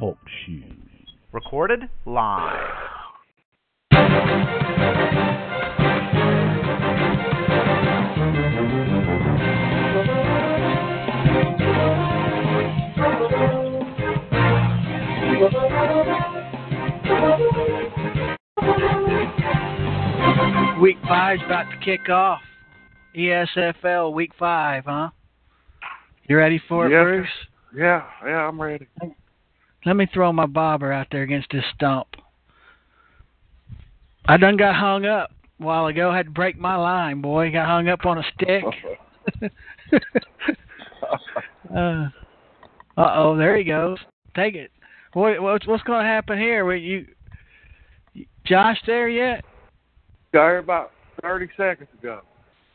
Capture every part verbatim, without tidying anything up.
Talk shoes. Recorded live. Week five's about to kick off. E S F L week five, huh? You ready for it, yeah. Bruce? Yeah, yeah, I'm ready. Let me throw my bobber out there against this stump. I done got hung up a while ago. Had to break my line, boy. Got hung up on a stick. uh oh, there he goes. Take it. Boy, what's what's going to happen here? Were you, Josh, there yet? Got here about thirty seconds ago.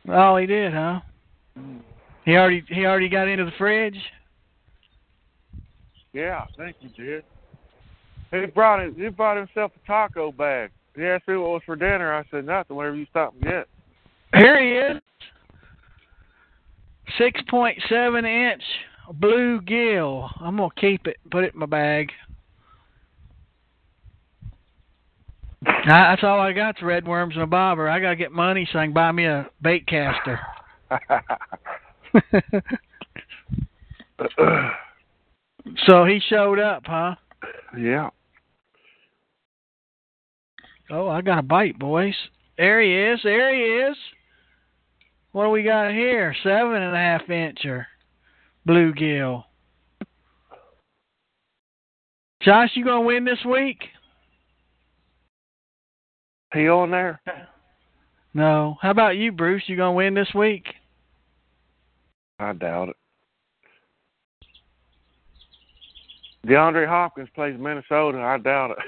Oh, he did, huh? He already he already got into the fridge. Yeah, I think he did. He brought his, he brought himself a taco bag. He asked me what was for dinner. I said nothing. Whatever you stop and get. Here he is. Six point seven inch blue gill. I'm gonna keep it. Put it in my bag. I, that's all I got is red worms and a bobber. I got to get money so I can buy me a bait caster. So he showed up, huh? Yeah. Oh, I got a bite, boys. There he is. There he is. What do we got here? Seven and a half incher bluegill. Josh, you going to win this week? He on there? No. How about you, Bruce? You gonna win this week? I doubt it. DeAndre Hopkins plays Minnesota. I doubt it.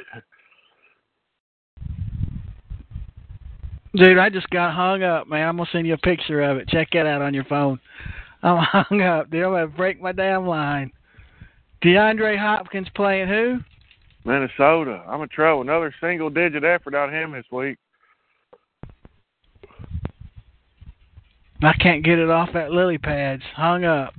Dude, I just got hung up, man. I'm gonna send you a picture of it. Check that out on your phone. I'm hung up, dude. I'm gonna break my damn line. DeAndre Hopkins playing who? Minnesota. I'm in trouble. Another single-digit effort out of him this week. I can't get it off that lily pads. Hung up.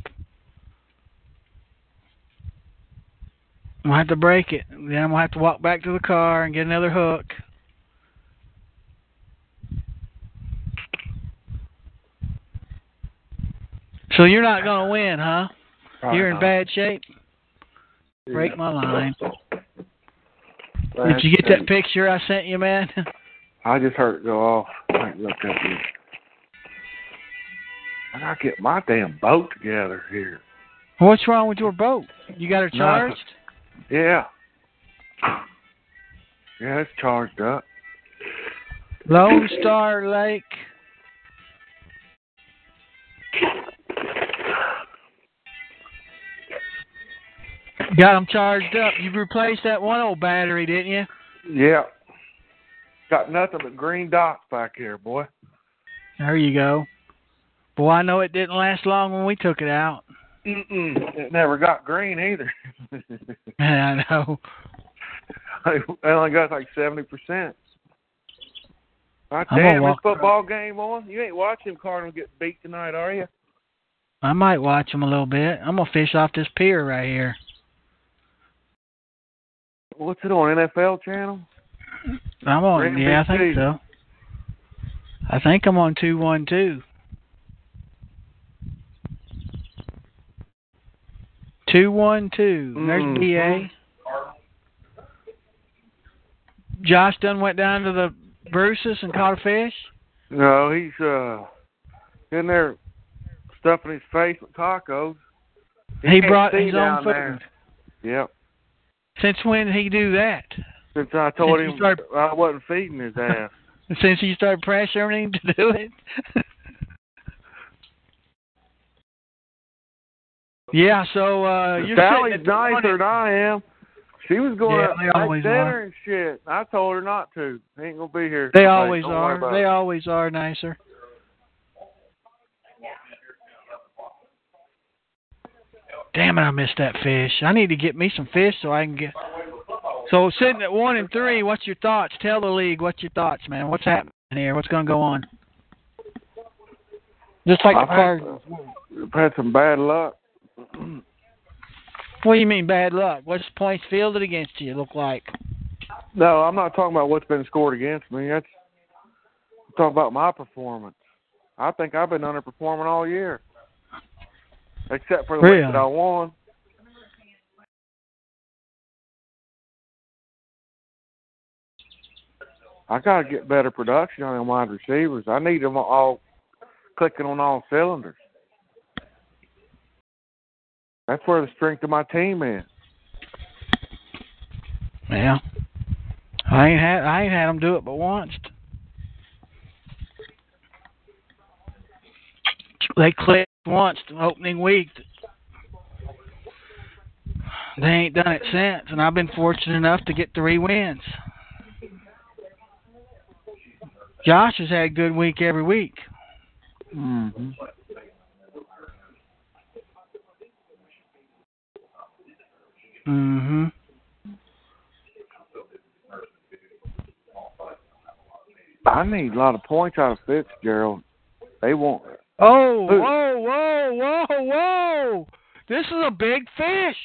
I'm going to have to break it. Then I'm going to have to walk back to the car and get another hook. So you're not going to win, huh? Probably you're in not. Bad shape? Break yeah. my line. Did you get that picture I sent you, man? I just heard it go off. I ain't looked up here. I gotta get my damn boat together here. What's wrong with your boat? You got her charged? No. Yeah. Yeah, it's charged up. Lone Star Lake. Got them charged up. You replaced that one old battery, didn't you? Yeah. Got nothing but green dots back here, boy. There you go. Boy, I know it didn't last long when we took it out. Mm-mm. It never got green either. I know. I only got like seventy percent. Right, damn, this football game on? You ain't watching Cardinal get beat tonight, are you? I might watch them a little bit. I'm going to fish off this pier right here. What's it on, N F L channel? I'm on, Red yeah, B C. I think so. I think I'm on two one two. two one two. Mm-hmm. There's B A. Josh done went down to the Bruce's and caught a fish? No, he's uh, in there stuffing his face with tacos. He, he brought his own food. There. Yep. Since when did he do that? Since I told Since him started, I wasn't feeding his ass. Since you started pressuring him to do it? Yeah, so uh, you're Sally's nicer than I am. She was going yeah, out to dinner are. and shit. I told her not to. I ain't going to be here. They today. always Don't are. They it. always are nicer. Damn it, I missed that fish. I need to get me some fish so I can get... So sitting at one and three, what's your thoughts? Tell the league, what's your thoughts, man? What's happening here? What's going to go on? Just like I've the Cardinals. We've had some bad luck. What do you mean bad luck? What's points fielded against you look like? No, I'm not talking about what's been scored against me. That's, I'm talking about my performance. I think I've been underperforming all year, except for the really? week that I won. I got to get better production on them wide receivers. I need them all clicking on all cylinders. That's where the strength of my team is. Yeah. I ain't had I ain't had them do it but once. They clicked once the opening week. They ain't done it since, and I've been fortunate enough to get three wins. Josh has had a good week every week. Mm-hmm. Mm-hmm. I need a lot of points out of Fitzgerald. They won't. Oh, Who? whoa, whoa, whoa, whoa. This is a big fish.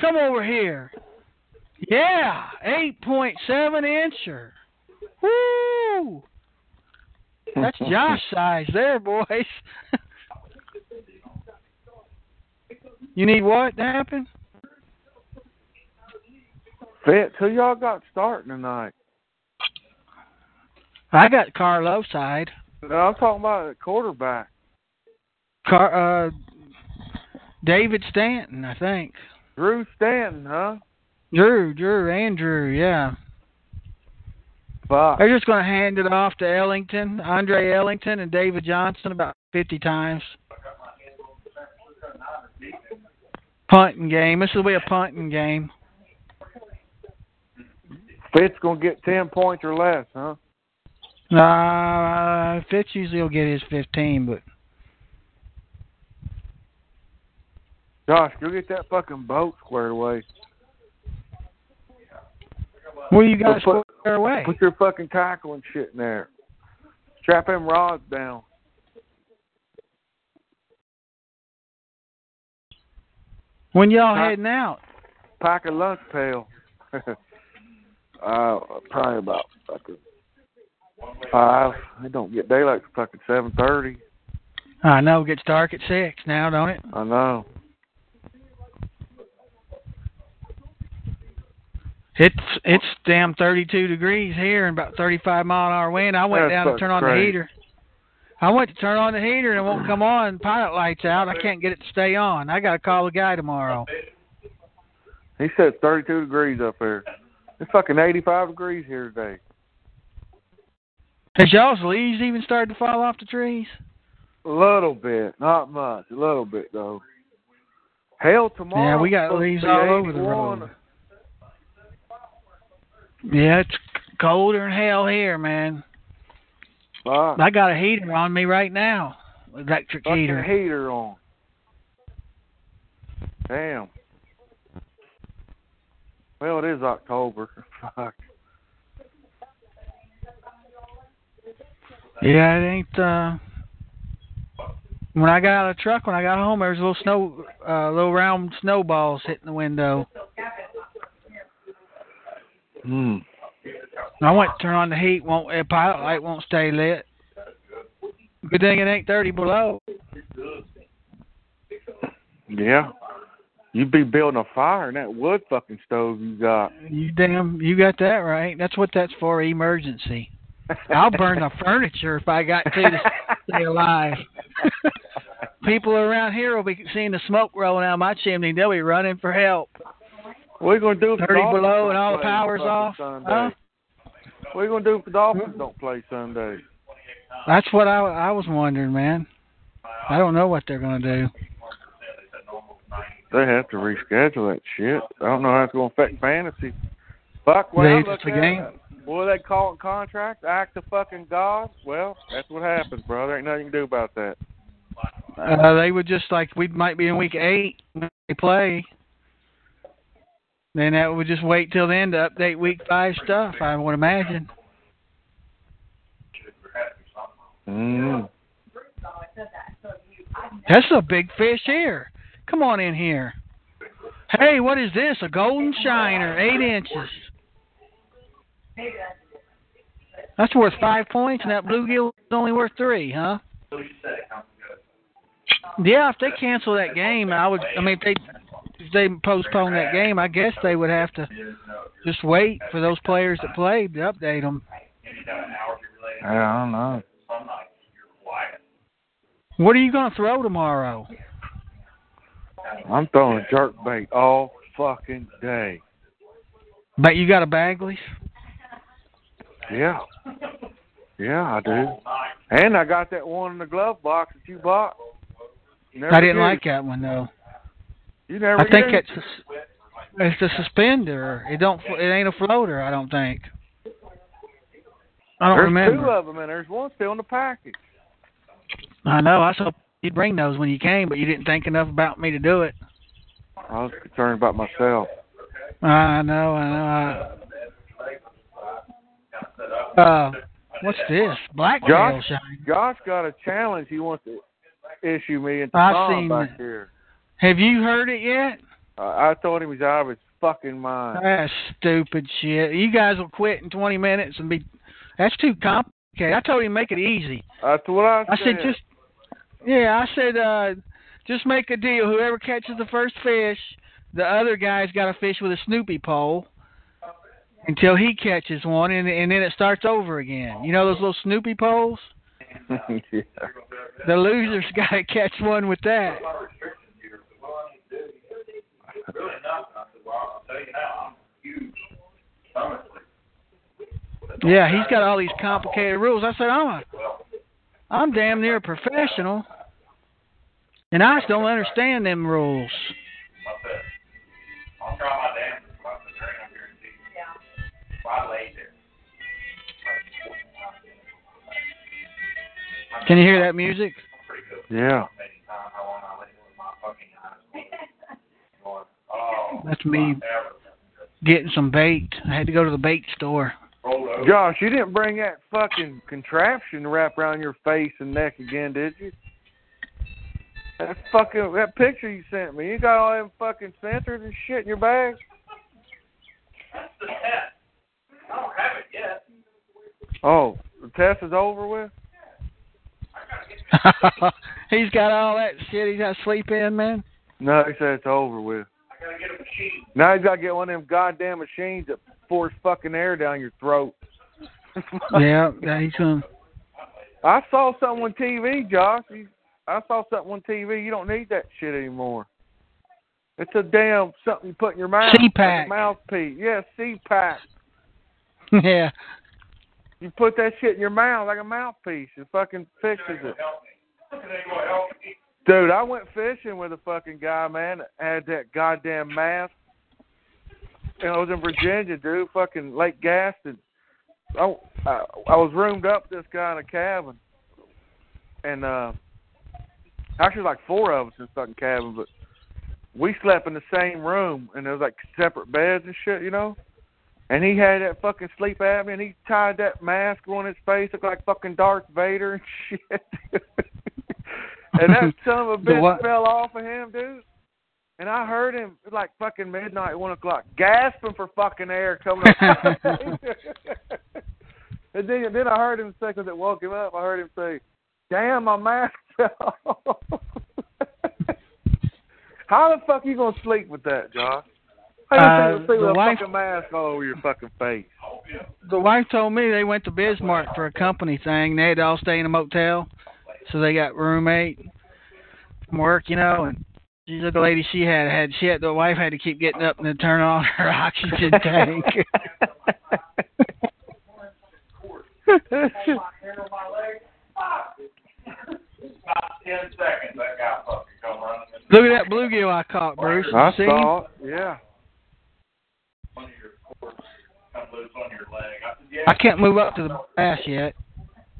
Come over here. Yeah, eight point seven incher. Woo! That's Josh size there, boys. You need what to happen? Fitz, who y'all got starting tonight? I got Carlos side. No, I'm talking about the quarterback. Car, uh, David Stanton, I think. Drew Stanton, huh? Drew, Drew, Andrew, yeah. Fuck. They're just going to hand it off to Ellington, Andre Ellington, and David Johnson about fifty times. Punting game. This will be a punting game. Fitz going to get ten points or less, huh? Uh, Fitz usually will get his fifteen, but... Josh, go get that fucking boat squared away. Well, you got go squared away. Put your fucking tackle and shit in there. Strap them rods down. When y'all pack, heading out? Pack a lunch pail. Uh, probably about fucking five. They don't get daylight till fucking seven thirty. I know. It gets dark at six now, don't it? I know. It's it's damn thirty-two degrees here and about thirty-five mile an hour wind. I went That's down to turn on crazy. the heater. I went to turn on the heater and it won't come on. Pilot light's out. I can't get it to stay on. I got to call the guy tomorrow. He said thirty-two degrees up there. It's fucking eighty-five degrees here today. Has y'all's leaves even started to fall off the trees? A little bit. Not much. A little bit, though. Hell, tomorrow. Yeah, we got leaves all over the road. Yeah, it's colder than hell here, man. Fuck. I got a heater on me right now. Electric fucking heater. heater on. Damn. Well, it is October. Fuck. Yeah, it ain't. Uh... When I got out of the truck, when I got home, there was little snow, uh, little round snowballs hitting the window. Hmm. I went to turn on the heat. Won't the pilot light won't stay lit. Good thing it ain't thirty below. Yeah. You'd be building a fire in that wood fucking stove you got. You damn, you got that right. That's what that's for, emergency. I'll burn the furniture if I got to, to stay alive. People around here will be seeing the smoke rolling out of my chimney. They'll be running for help. What are you going to do if the Dolphins below and all the power's off? Huh? What are you going to do if the Dolphins don't play Sunday? That's what I, I was wondering, man. I don't know what they're going to do. They have to reschedule that shit. I don't know how it's going to affect fantasy. Fuck, when I look at it, boy, they call it contract, act the fucking god. Well, that's what happens, bro. There ain't nothing you can do about that. Uh, they would just, like, we might be in week eight when they play. Then that would just wait till then to update week five stuff, I would imagine. Mm. That's a big fish here. Come on in here. Hey, what is this? A golden shiner, eight inches. That's worth five points, and that bluegill is only worth three, huh? Yeah, if they cancel that game, I would. I mean, if they if they postpone that game, I guess they would have to just wait for those players that played to update them. I don't know. What are you going to throw tomorrow? I'm throwing jerk bait all fucking day. But you got a Bagley's? Yeah. Yeah, I do. And I got that one in the glove box that you bought. You I didn't did. like that one, though. You never I did. think it's a, it's a suspender. It don't. It ain't a floater, I don't think. I don't There's remember. There's two of them, and there's one still in the package. I know. I saw you'd bring those when you came, but you didn't think enough about me to do it. I was concerned about myself. I know. I know. I, uh, what's this? Black Josh, Josh got a challenge he wants to issue me and Tom back here. Have you heard it yet? Uh, I told him he's out of his fucking mind. That's stupid shit. You guys will quit in twenty minutes and be... That's too complicated. I told him make it easy. That's what I said. I said just, yeah, I said uh, just make a deal. Whoever catches the first fish, the other guy's got to fish with a Snoopy pole until he catches one, and, and then it starts over again. You know those little Snoopy poles? Yeah. The loser's got to catch one with that. Yeah, he's got all these complicated rules. I said, I'm, a, I'm damn near a professional, and I just don't understand them rules. Can you hear that music? Yeah. That's me getting some bait. I had to go to the bait store. Josh, you didn't bring that fucking contraption to wrap around your face and neck again, did you? That fucking that picture you sent me. You got all them fucking sensors and shit in your bag? That's the test. I don't have it yet. Oh, the test is over with? He's got all that shit he's got to sleep in, man? No, he said it's over with. I gotta get a machine. Now he's got to get one of them goddamn machines that force fucking air down your throat. Yeah, he's um. I saw something on T V, Josh. I saw something on T V. You don't need that shit anymore. It's a damn something you put in your mouth. C PAP. Mouthpiece. Yeah, C PAP. Yeah. You put that shit in your mouth like a mouthpiece. It fucking fixes it. Dude, I went fishing with a fucking guy, man, that had that goddamn mask. And I was in Virginia, dude, fucking Lake Gaston. I, I, I was roomed up with this guy in a cabin. And uh, actually, like four of us in this fucking cabin, but we slept in the same room, and there was like separate beds and shit, you know? And he had that fucking sleep apnea, and he tied that mask on his face, looked like fucking Darth Vader and shit. And that son of a bitch fell off of him, dude. And I heard him like fucking midnight, one o'clock, gasping for fucking air coming up. And then, then I heard him the second that woke him up. I heard him say, "Damn, my mask fell off." How the fuck are you gonna sleep with that, Josh? How you gonna uh, sleep with wife, a fucking mask all over your fucking face? The wife told me they went to Bismarck for a company thing. They had to all stay in a motel, so they got roommate from work, you know, and. She's like the lady she had had shit. The wife had to keep getting up and then turn on her oxygen tank. Look at that bluegill I caught, Bruce. I See? saw it, yeah. I can't move up to the bass yet.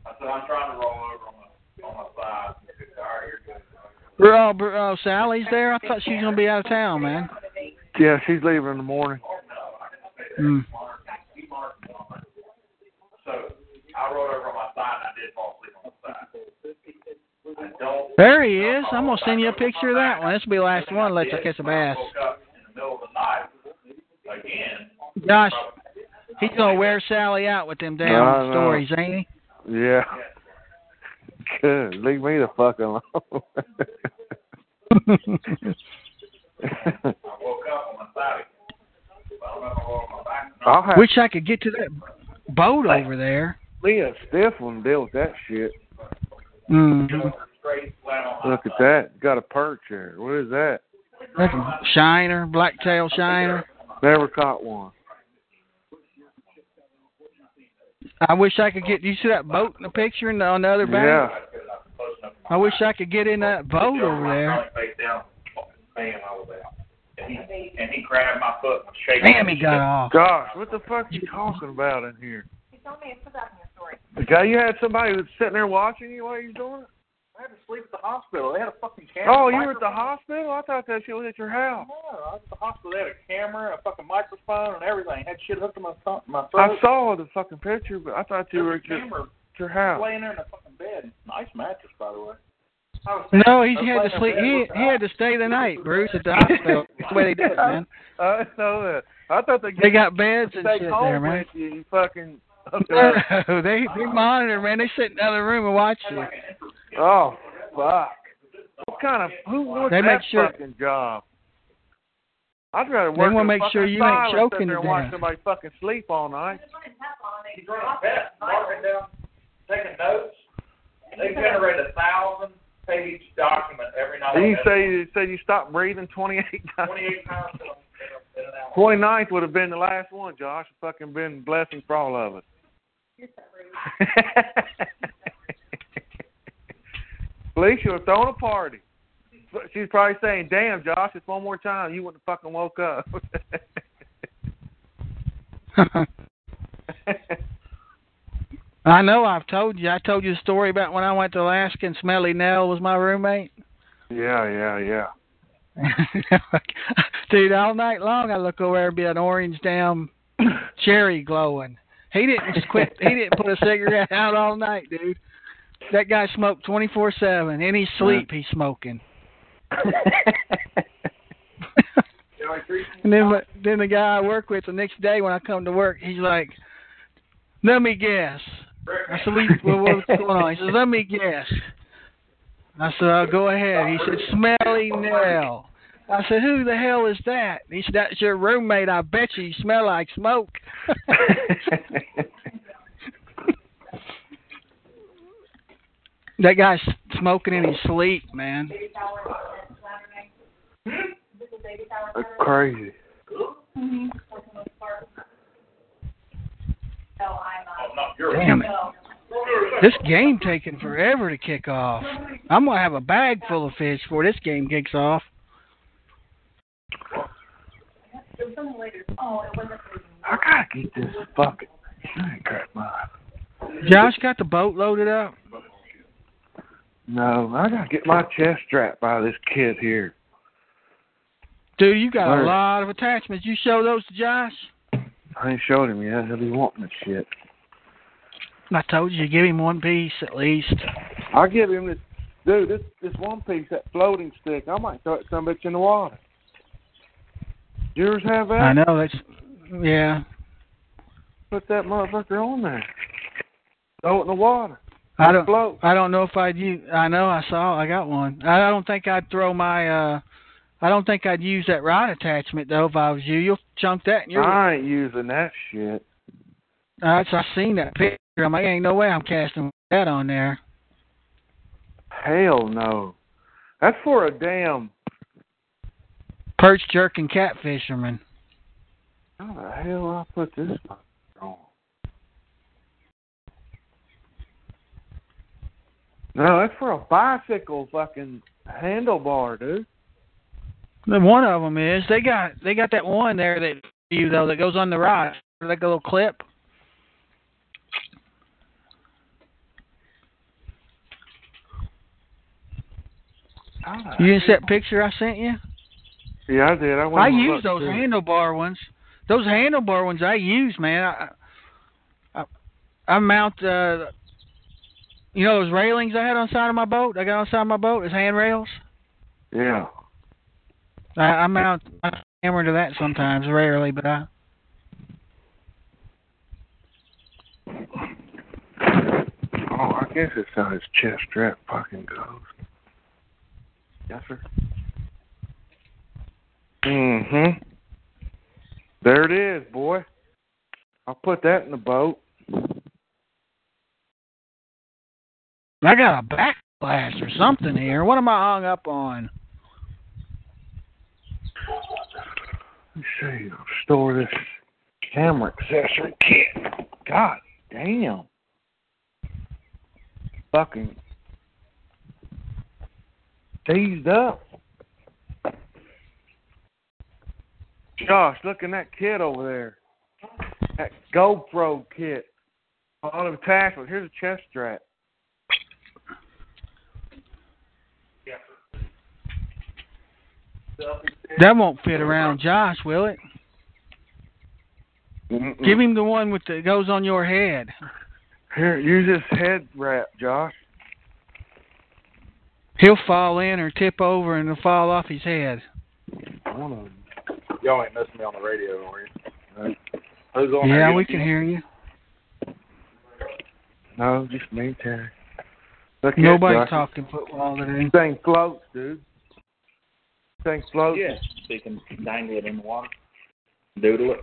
I said, I'm trying to roll over on my side. All right, you're good. Oh, Sally's there? I thought she was going to be out of town, man. Yeah, she's leaving in the morning. Mm. So I rolled over on my side and I did fall asleep on the side. There he is. I'm going to send you a picture of that one. This will be the last one. Let's catch a bass. Gosh, he's going to wear Sally out with them damn no, no. stories, ain't he? Yeah. Good. Leave me the fuck alone. I wish I could get to that boat over there. Leah Stiff wouldn't deal with that shit. Mm-hmm. Look at that. Got a perch there. What is that? That's a shiner, blacktail shiner. Never caught one. I wish I could get... You see that boat in the picture in the, on the other bank? Yeah. I wish I could get in that boat over there. And he grabbed my foot and shaking. Damn, he got off. Gosh, what the fuck are you talking about in here? He told me to put that in your story. The guy, you had somebody that's sitting there watching you while you were doing it? I had to sleep at the hospital. They had a fucking camera. Oh, you were at the hospital? I thought that shit was at your house. No, I was at the hospital. They had a camera, a fucking microphone, and everything. Had shit hooked to my th- my throat. I saw the fucking picture, but I thought you were at your, at your house. Laying there in a fucking bed. Nice mattress, by the way. No, he had to sleep. He, he had to stay the night, Bruce, at the hospital. That's the way they did it, man. I know that. I thought they, they got beds and shit there, man. You fucking. No, they they monitor, man. They sit in another room and watch you. Oh fuck! What kind of who wants they that make sure, fucking job? I'd rather work. They want to make sure you ain't choking to death. Watch somebody fucking sleep all night. He's marking down, taking notes. They generate a thousand. Page document every night. Did you say you said you stopped breathing twenty-eight times? twenty-eight times. twenty-ninth would have been the last one, Josh. It's fucking been blessing for all of us. Felicia was throwing a party. She's probably saying, "Damn, Josh, it's one more time. You wouldn't have fucking woke up." I know I've told you. I told you a story about when I went to Alaska and Smelly Nell was my roommate. Yeah, yeah, yeah. Dude, all night long I look over there and be an orange damn cherry glowing. He didn't quit. He didn't put a cigarette out all night, dude. That guy smoked twenty-four seven. In his sleep, he's smoking. And then, then the guy I work with the next day when I come to work, he's like, "Let me guess." I said, "What's going on?" He says, "Let me guess." I said, "Oh, go ahead." He said, "Smelly Nell." I said, "Who the hell is that?" He said, "That's your roommate. I bet you you smell like smoke." That guy's smoking in his sleep, man. That's crazy. Mm-hmm. Damn it. This game taking forever to kick off. I'm going to have a bag full of fish before this game kicks off. I got to get this bucket. Josh got the boat loaded up? No, I got to get my chest strapped by this kid here. Dude, you got Learn. a lot of attachments. You show those to Josh? I ain't showed him yet. He'll be wanting this shit. I told you, give him one piece at least. I give him this, dude. This this one piece, that floating stick. I might throw it some bitch in the water. Yours have that? I know that's yeah. Put that motherfucker on there. Throw it in the water. Let I don't. Float. I don't know if I'd use. I know I saw. I got one. I don't think I'd throw my. Uh, I don't think I'd use that rod attachment, though, if I was you. You'll chunk that in your... I ain't using that shit. Uh, so I seen that picture. I'm like, ain't no way I'm casting that on there. Hell no. That's for a damn... perch jerking cat fisherman. How the hell I put this on? No, that's for a bicycle fucking handlebar, dude. Then one of them is they got they got that one there that you though that goes on the right, like a little clip. Ah, you didn't see that picture I sent you? Yeah, I did. I, I used those too. handlebar ones. Those handlebar ones I use, man. I I, I mount, uh, you know, those railings I had on the side of my boat. I got on the side of my boat as handrails. Yeah. I, I mount my camera to that sometimes, rarely, but I. Oh, I guess it's how his chest strap fucking goes. Yes, sir. Mm-hmm. There it is, boy. I'll put that in the boat. I got a backlash or something here. What am I hung up on? Let me see. I'll store this camera accessory kit. God damn. Fucking... seized up. Josh, look at that kit over there. That GoPro kit. All of the attachments. Here's a chest strap. That won't fit around Josh, will it? Mm-mm. Give him the one with the goes on your head. Here, use this head wrap, Josh. He'll fall in or tip over and it'll fall off his head. Y'all ain't missing me on the radio, are you? No. Yeah, we can hear you. No, just me, Terry. Nobody talking football today. Thing floats, dude. Thing floats. Yeah, so you can dangle it in the water. Doodle it.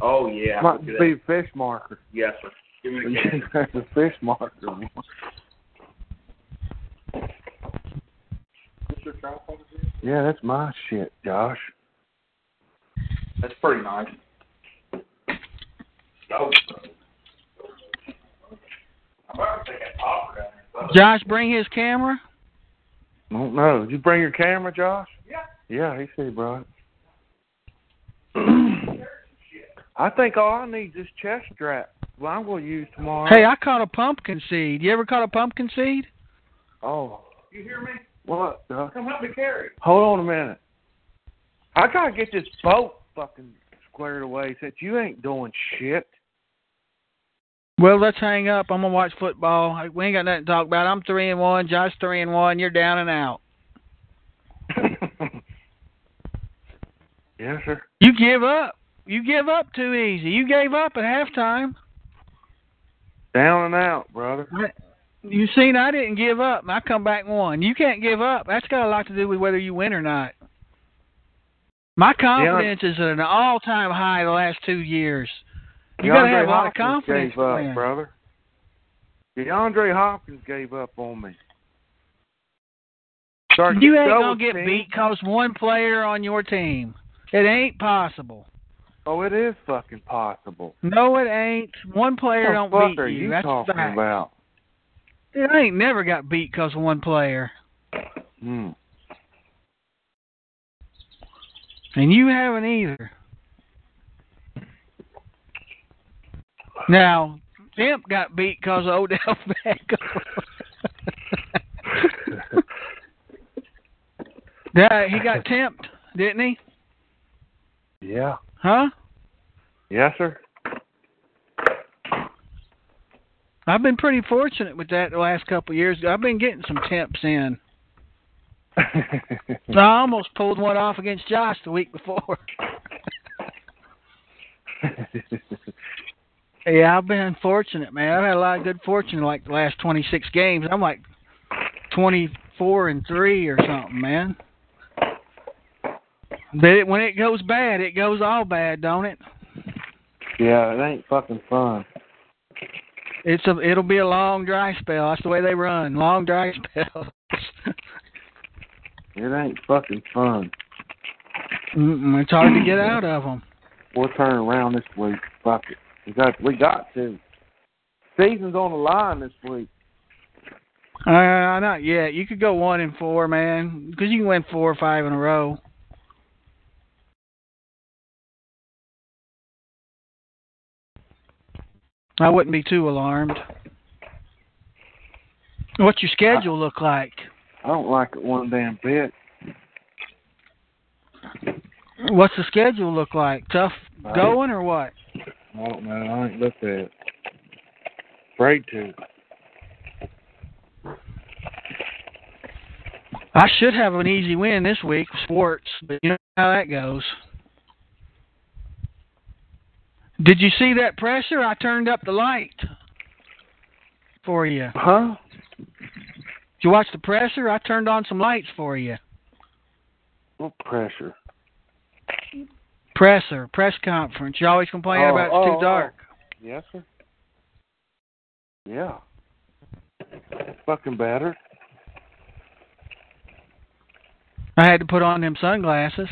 Oh, yeah. Might be a fish marker. Yes, sir. Give me the That's a fish marker. Yeah, that's my shit, Josh. That's pretty nice. Josh, bring his camera? I don't know. Did you bring your camera, Josh? Yeah. Yeah, he said he brought it. I think all I need is this chest strap. Well, I'm going to use tomorrow. Hey, I caught a pumpkin seed. You ever caught a pumpkin seed? Oh. You hear me? What? Uh, Come help me carry. Hold on a minute. I gotta get this boat fucking squared away since you ain't doing shit. Well, let's hang up. I'm gonna watch football. We ain't got nothing to talk about. I'm three and one. Josh three and one. You're down and out. Yes, sir. You give up. You give up too easy. You gave up at halftime. Down and out, brother. What? You seen, I didn't give up. I come back and won. You can't give up. That's got a lot to do with whether you win or not. My confidence DeAndre, is at an all-time high the last two years. You got to have a lot Hopkins of confidence. Gave up, brother. DeAndre Hopkins gave up on me. Sergeant you ain't going to get team. beat because one player on your team. It ain't possible. Oh, it is fucking possible. No, it ain't. One player what don't beat are you. you That's talking fact. about? Dude, I ain't never got beat because of one player. Hmm. And you haven't either. Now, Imp got beat because of Odell Beckham. Yeah, he got temped, didn't he? Yeah. Huh? Yes, sir. I've been pretty fortunate with that the last couple of years. I've been getting some temps in. So I almost pulled one off against Josh the week before. Yeah, I've been fortunate, man. I've had a lot of good fortune like the last twenty-six games. I'm like twenty-four and three or something, man. But it, when it goes bad, it goes all bad, don't it? Yeah, it ain't fucking fun. It's a, it'll be a long, dry spell. That's the way they run. Long, dry spells. It ain't fucking fun. Mm-mm, it's hard to get out of them. We'll turn around this week. Fuck it. We got, we got to. Season's on the line this week. Uh, not yet. You could go one and four, man, because you can win four or five in a row. I wouldn't be too alarmed. What's your schedule I, look like? I don't like it one damn bit. What's the schedule look like? Tough I going or what? I don't know. I ain't looked at it. Afraid to. I should have an easy win this week, sports, but you know how that goes. Did you see that pressure? I turned up the light for you. Huh? Did you watch the pressure? I turned on some lights for you. What pressure? Presser, press conference. You always complain oh, about it's oh, too dark. Oh. Yes, sir. Yeah. Fucking battered. I had to put on them sunglasses.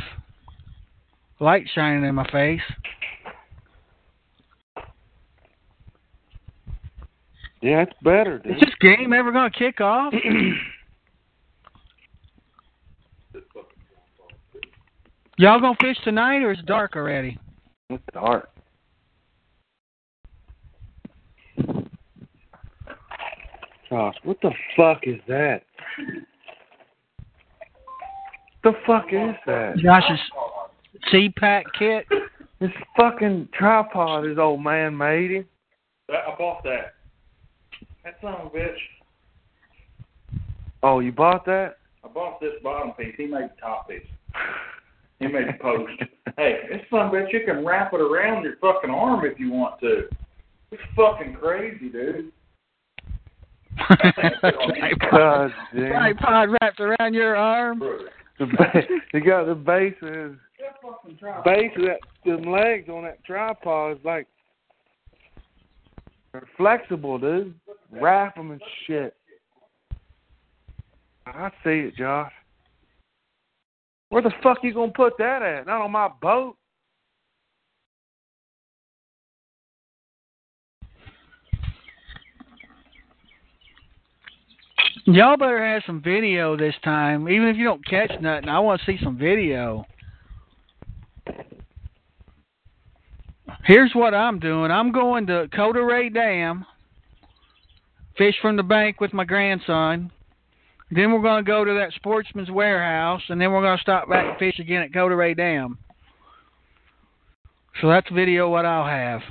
Light shining in my face. Yeah, it's better, dude. Is this game ever going to kick off? Y'all going to fish tonight, or it's dark already? It's dark. Gosh, what the fuck is that? The fuck is that? Josh's C PAP kit. This fucking tripod his old man made him. I bought that. That son of a bitch. Oh, you bought that? I bought this bottom piece. He made the top piece. He made the post. Hey, this son of a bitch, you can wrap it around your fucking arm if you want to. It's fucking crazy, dude. tripod, tripod wrapped around your arm. Brother. The ba- they got the base of base of that, them legs on that tripod is like they're flexible, dude. Wrap them and shit. I see it, Josh. Where the fuck you gonna put that at? Not on my boat. Y'all better have some video this time. Even if you don't catch nothing, I want to see some video. Here's what I'm doing. I'm going to Coteray Dam, fish from the bank with my grandson. Then we're going to go to that Sportsman's Warehouse, and then we're going to stop back and fish again at Coteray Dam. So that's video what I'll have.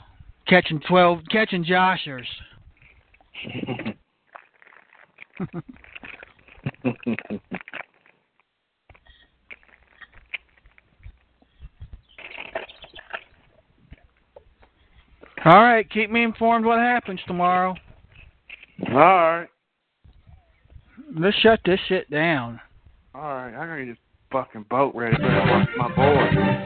Catching twelve, catching joshers. All right, keep me informed what happens tomorrow. All right. Let's shut this shit down. All right, I gotta get this fucking boat ready for my board.